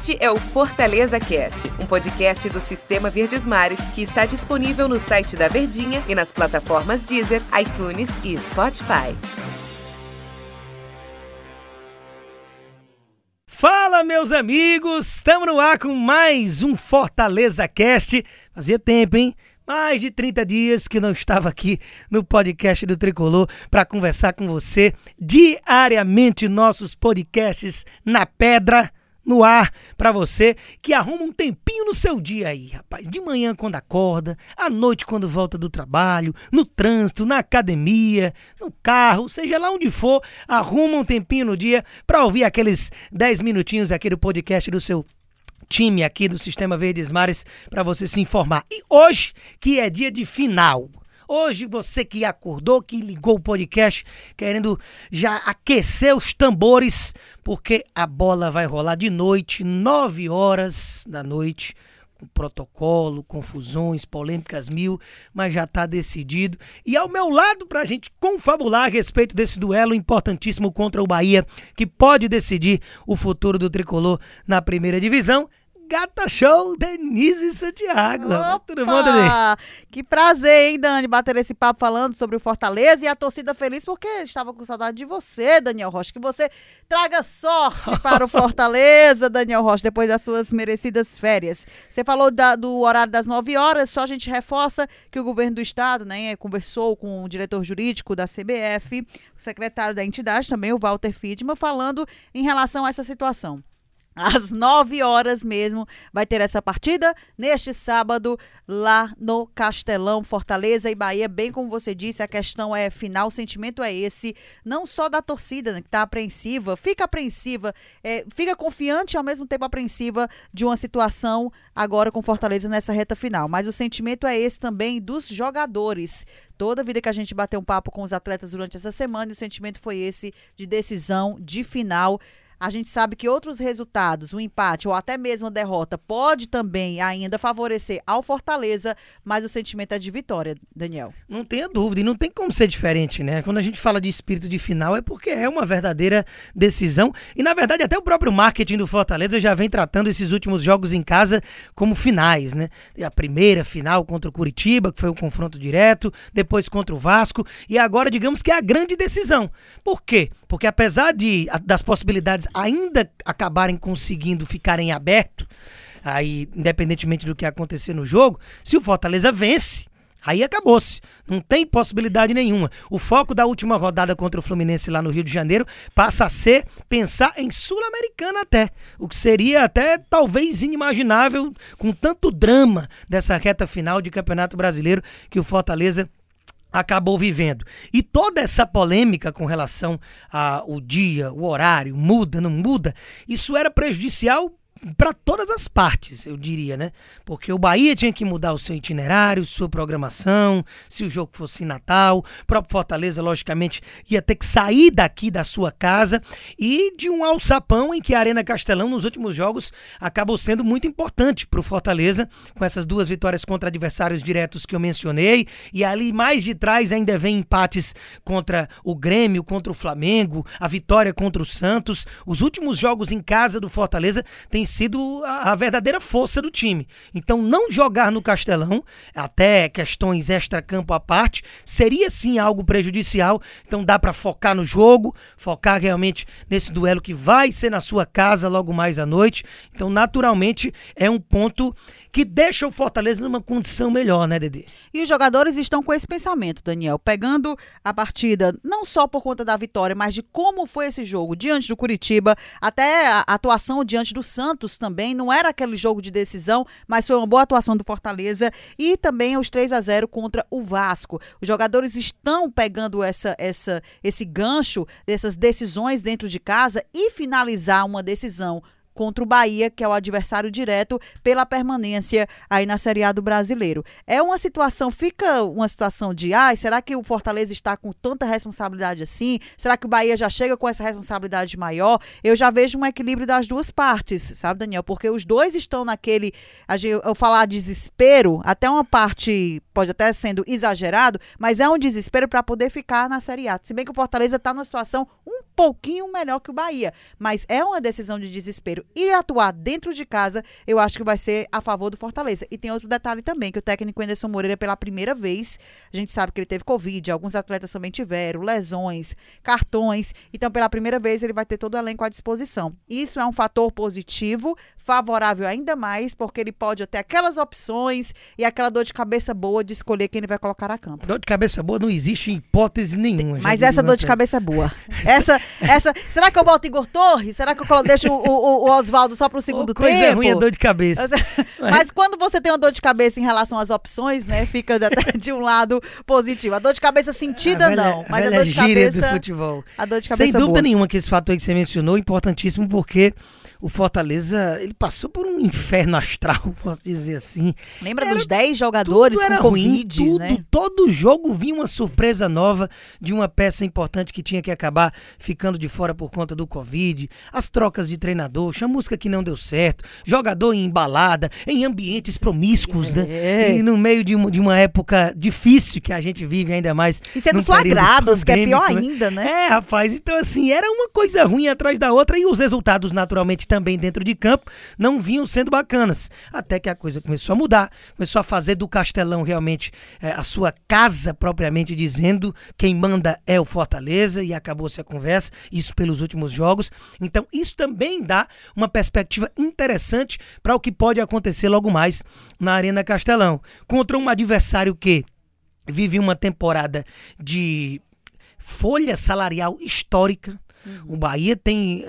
Este é o FortalezaCast, um podcast do Sistema Verdes Mares que está disponível no site da Verdinha e nas plataformas Deezer, iTunes e Spotify. Fala, meus amigos! Estamos no ar com mais um FortalezaCast. Fazia tempo, hein? Mais de 30 dias que não estava aqui no podcast do Tricolor para conversar com você diariamente, nossos podcasts na pedra, no ar, para você que arruma um tempinho no seu dia aí, rapaz. De manhã quando acorda, à noite quando volta do trabalho, no trânsito, na academia, no carro, seja lá onde for, arruma um tempinho no dia para ouvir aqueles 10 minutinhos aqui do podcast do seu time aqui do Sistema Verdes Mares para você se informar. E hoje, que é dia de final, hoje você que acordou, que ligou o podcast, querendo já aquecer os tambores, porque a bola vai rolar de noite, 9 horas da noite, com protocolo, confusões, polêmicas mil, mas já está decidido. E ao meu lado, para a gente confabular a respeito desse duelo importantíssimo contra o Bahia, que pode decidir o futuro do Tricolor na primeira divisão, Gata Show, Denise Santiago. Opa! Tudo bom, Dani? Que prazer, hein, Dani, bater esse papo falando sobre o Fortaleza e a torcida feliz, porque estava com saudade de você, Daniel Rocha. Que você traga sorte para o Fortaleza, Daniel Rocha, depois das suas merecidas férias. Você falou do horário das 9 horas, só a gente reforça que o governo do estado, né, conversou com o diretor jurídico da CBF, o secretário da entidade também, o Walter Fidman, falando em relação a essa situação. Às 9 horas mesmo vai ter essa partida neste sábado lá no Castelão, Fortaleza e Bahia. Bem como você disse, a questão é final, o sentimento é esse, não só da torcida, né, que está apreensiva, fica confiante e ao mesmo tempo apreensiva de uma situação agora com Fortaleza nessa reta final. Mas o sentimento é esse também dos jogadores. Toda a vida que a gente bateu um papo com os atletas durante essa semana, o sentimento foi esse de decisão, de final. A gente sabe que outros resultados, um empate ou até mesmo a derrota, pode também ainda favorecer ao Fortaleza, mas o sentimento é de vitória, Daniel. Não tenha dúvida, e não tem como ser diferente, né? Quando a gente fala de espírito de final é porque é uma verdadeira decisão e, na verdade, até o próprio marketing do Fortaleza já vem tratando esses últimos jogos em casa como finais, né? A primeira final contra o Curitiba, que foi um confronto direto, depois contra o Vasco e agora, digamos que é a grande decisão. Por quê? Porque apesar das possibilidades ainda acabarem conseguindo ficar em aberto, aí, independentemente do que acontecer no jogo, se o Fortaleza vence, aí acabou-se, não tem possibilidade nenhuma. O foco da última rodada contra o Fluminense lá no Rio de Janeiro passa a ser pensar em Sul-Americana até, o que seria até talvez inimaginável com tanto drama dessa reta final de Campeonato Brasileiro que o Fortaleza acabou vivendo. E toda essa polêmica com relação ao dia, o horário, muda, não muda, isso era prejudicial para todas as partes, eu diria, né? Porque o Bahia tinha que mudar o seu itinerário, sua programação, se o jogo fosse em Natal, o próprio Fortaleza, logicamente, ia ter que sair daqui da sua casa e de um alçapão em que a Arena Castelão, nos últimos jogos, acabou sendo muito importante para o Fortaleza, com essas duas vitórias contra adversários diretos que eu mencionei, e ali mais de trás ainda vem empates contra o Grêmio, contra o Flamengo, a vitória contra o Santos. Os últimos jogos em casa do Fortaleza têm sido a verdadeira força do time. Então, não jogar no Castelão, até questões extra-campo à parte, seria sim algo prejudicial. Então, dá para focar no jogo, focar realmente nesse duelo que vai ser na sua casa logo mais à noite. Então, naturalmente, é um ponto que deixa o Fortaleza numa condição melhor, né, Dedê? E os jogadores estão com esse pensamento, Daniel, pegando a partida não só por conta da vitória, mas de como foi esse jogo diante do Curitiba, até a atuação diante do Santos também, não era aquele jogo de decisão, mas foi uma boa atuação do Fortaleza e também os 3-0 contra o Vasco. Os jogadores estão pegando esse gancho dessas decisões dentro de casa e finalizar uma decisão contra o Bahia, que é o adversário direto pela permanência aí na Série A do Brasileiro. É uma situação, fica uma situação de, será que o Fortaleza está com tanta responsabilidade assim? Será que o Bahia já chega com essa responsabilidade maior? Eu já vejo um equilíbrio das duas partes, sabe, Daniel? Porque os dois estão naquele, eu falar desespero, até uma parte pode até sendo exagerado, mas é um desespero para poder ficar na Série A. Se bem que o Fortaleza está numa situação um pouquinho melhor que o Bahia, mas é uma decisão de desespero. E atuar dentro de casa, eu acho que vai ser a favor do Fortaleza. E tem outro detalhe também, que o técnico Enderson Moreira, pela primeira vez, a gente sabe que ele teve Covid, alguns atletas também tiveram, lesões, cartões, então pela primeira vez ele vai ter todo o elenco à disposição. Isso é um fator positivo, favorável ainda mais, porque ele pode ter aquelas opções e aquela dor de cabeça boa de escolher quem ele vai colocar a campo. Dor de cabeça boa não existe em hipótese nenhuma. Mas essa dor de cabeça é boa. Essa, será que eu boto Igor Torres? Será que eu deixo o Oswaldo só para o segundo tempo? Coisa ruim é dor de cabeça. Mas quando você tem uma dor de cabeça em relação às opções, né, fica de um lado positivo. A dor de cabeça sentida velha, não, mas a dor de cabeça do futebol. A dor de cabeça sem dúvida boa. Nenhuma que esse fator que você mencionou é importantíssimo, porque o Fortaleza, ele passou por um inferno astral, posso dizer assim. Lembra dos 10 jogadores com Covid, ruim, né? Todo jogo vinha uma surpresa nova de uma peça importante que tinha que acabar ficando de fora por conta do Covid, as trocas de treinador, chamusca que não deu certo, jogador em embalada, em ambientes promíscuos, né? E no meio de uma época difícil que a gente vive ainda mais. E sendo flagrados, que é pior ainda, né? É, rapaz, então assim, era uma coisa ruim atrás da outra e os resultados naturalmente também dentro de campo, não vinham sendo bacanas. Até que a coisa começou a mudar, começou a fazer do Castelão realmente a sua casa propriamente dizendo, quem manda é o Fortaleza, e acabou-se a conversa, isso pelos últimos jogos. Então isso também dá uma perspectiva interessante para o que pode acontecer logo mais na Arena Castelão. Contra um adversário que vive uma temporada de folha salarial histórica. O Bahia tem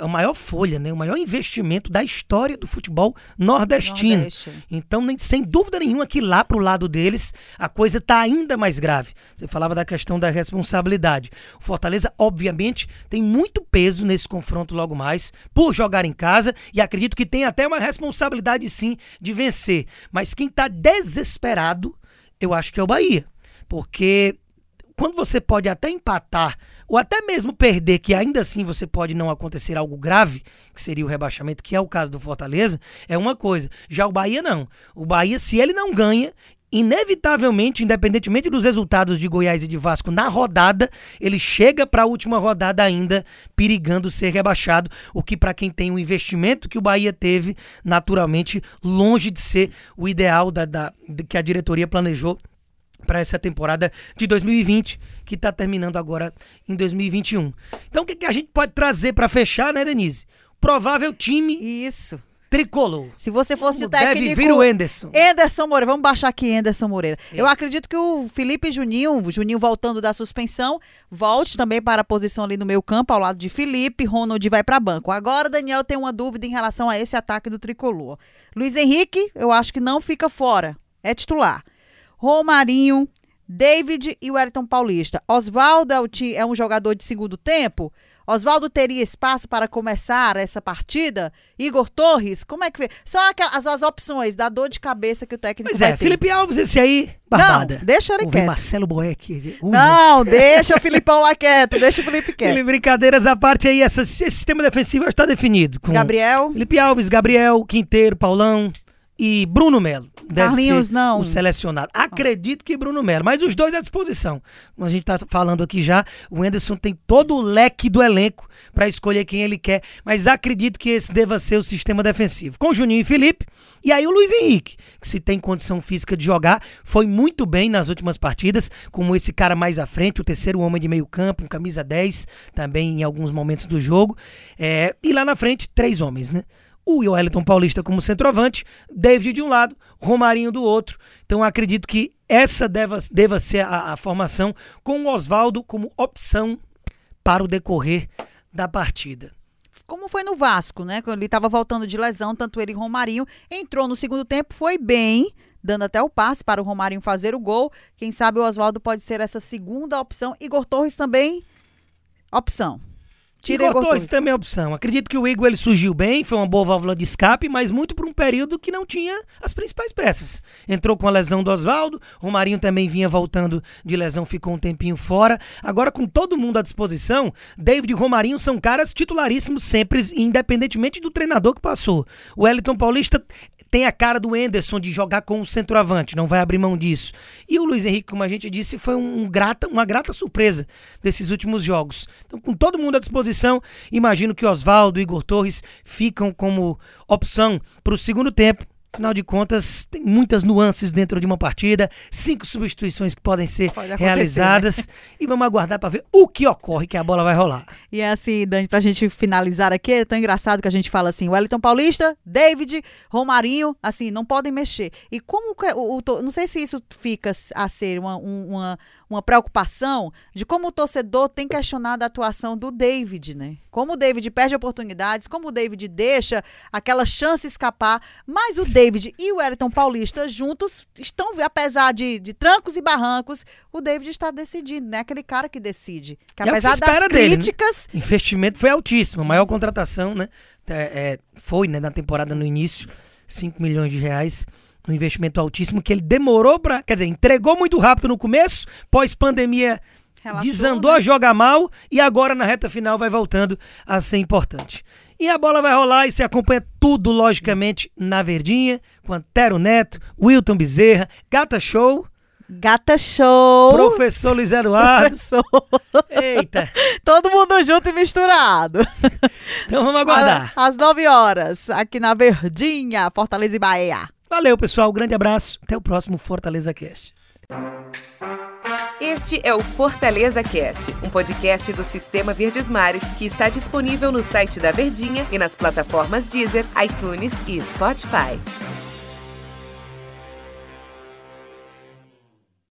a maior folha, né? O maior investimento da história do futebol nordestino. Então, sem dúvida nenhuma que lá pro lado deles a coisa tá ainda mais grave. Você falava da questão da responsabilidade. O Fortaleza, obviamente, tem muito peso nesse confronto logo mais, por jogar em casa, e acredito que tem até uma responsabilidade sim de vencer. Mas quem tá desesperado, eu acho que é o Bahia. Porque quando você pode até empatar ou até mesmo perder, que ainda assim você pode não acontecer algo grave, que seria o rebaixamento, que é o caso do Fortaleza, é uma coisa. Já o Bahia não. O Bahia, se ele não ganha, inevitavelmente, independentemente dos resultados de Goiás e de Vasco na rodada, ele chega para a última rodada ainda perigando ser rebaixado, o que para quem tem o investimento que o Bahia teve, naturalmente, longe de ser o ideal que a diretoria planejou para essa temporada de 2020, que está terminando agora em 2021. Então, o que a gente pode trazer para fechar, né, Denise? Provável time. Isso. Tricolor. Se você fosse o técnico... Deve vir o Enderson. Enderson Moreira. Vamos baixar aqui, Enderson Moreira. É. Eu acredito que o Felipe Juninho, voltando da suspensão, volte também para a posição ali no meio campo, ao lado de Felipe, Ronald vai para banco. Agora, Daniel tem uma dúvida em relação a esse ataque do Tricolor. Luiz Henrique, eu acho que não fica fora. É titular. Romarinho, David e o Wellington Paulista. Oswaldo é um jogador de segundo tempo? Oswaldo teria espaço para começar essa partida? Igor Torres, como é que... São as opções da dor de cabeça que o técnico vai ter. Felipe Alves, esse aí, barbada. Não, deixa ele quieto. Marcelo Boeck. Não, deixa o Filipão lá quieto, deixa o Felipe quieto. Brincadeiras à parte aí, esse sistema defensivo já está definido. Com Gabriel. Felipe Alves, Gabriel, Quinteiro, Paulão e Bruno Melo. Deve Carlinhos, ser não. O selecionado. Acredito que Bruno Melo, mas os dois à disposição. Como a gente está falando aqui já, o Enderson tem todo o leque do elenco para escolher quem ele quer, mas acredito que esse deva ser o sistema defensivo. Com Juninho e Felipe, e aí o Luiz Henrique, que se tem condição física de jogar, foi muito bem nas últimas partidas, como esse cara mais à frente, o terceiro homem de meio campo, um camisa 10, também em alguns momentos do jogo. E lá na frente, três homens, né? O Wellington Paulista como centroavante, David de um lado, Romarinho do outro. Então acredito que essa deva ser a formação, com o Oswaldo como opção para o decorrer da partida. Como foi no Vasco, né? Quando ele estava voltando de lesão, tanto ele e Romarinho, entrou no segundo tempo, foi bem, dando até o passe para o Romarinho fazer o gol. Quem sabe o Oswaldo pode ser essa segunda opção. Igor Torres também, opção. Igor Torres também é opção. Acredito que o Igor ele surgiu bem, foi uma boa válvula de escape, mas muito por um período que não tinha as principais peças. Entrou com a lesão do Oswaldo, Romarinho também vinha voltando de lesão, ficou um tempinho fora. Agora com todo mundo à disposição, David e Romarinho são caras titularíssimos sempre, independentemente do treinador que passou. O Wellington Paulista tem a cara do Enderson de jogar com o centroavante, não vai abrir mão disso. E o Luiz Henrique, como a gente disse, foi uma grata surpresa desses últimos jogos. Então, com todo mundo à disposição, imagino que Oswaldo e Igor Torres ficam como opção para o segundo tempo. Afinal de contas, tem muitas nuances dentro de uma partida, 5 substituições que podem ser realizadas, né? E vamos aguardar para ver o que ocorre, que a bola vai rolar. E é assim, Dani, pra gente finalizar aqui, é tão engraçado que a gente fala assim, Wellington Paulista, David, Romarinho, assim, não podem mexer. E como não sei se isso fica a ser uma preocupação de como o torcedor tem questionado a atuação do David, né? Como o David perde oportunidades, como o David deixa aquela chance escapar, mas o David e o Wellington Paulista juntos estão, apesar de trancos e barrancos, o David está decidindo, né? Aquele cara que decide. Que apesar das críticas... O investimento foi altíssimo, a maior contratação, né? Foi, né, na temporada no início, 5 milhões de reais... Um investimento altíssimo que ele demorou para... Quer dizer, entregou muito rápido no começo, pós-pandemia desandou, né? Joga mal e agora na reta final vai voltando a ser importante. E a bola vai rolar e se acompanha tudo, logicamente, na Verdinha, com Antero Neto, Wilton Bezerra, Gata Show. Professor Luiz Eduardo. Eita. Todo mundo junto e misturado. Então vamos aguardar. Às 9h, aqui na Verdinha, Fortaleza e Bahia. Valeu, pessoal. Grande abraço. Até o próximo FortalezaCast. Este é o FortalezaCast, um podcast do Sistema Verdes Mares, que está disponível no site da Verdinha e nas plataformas Deezer, iTunes e Spotify.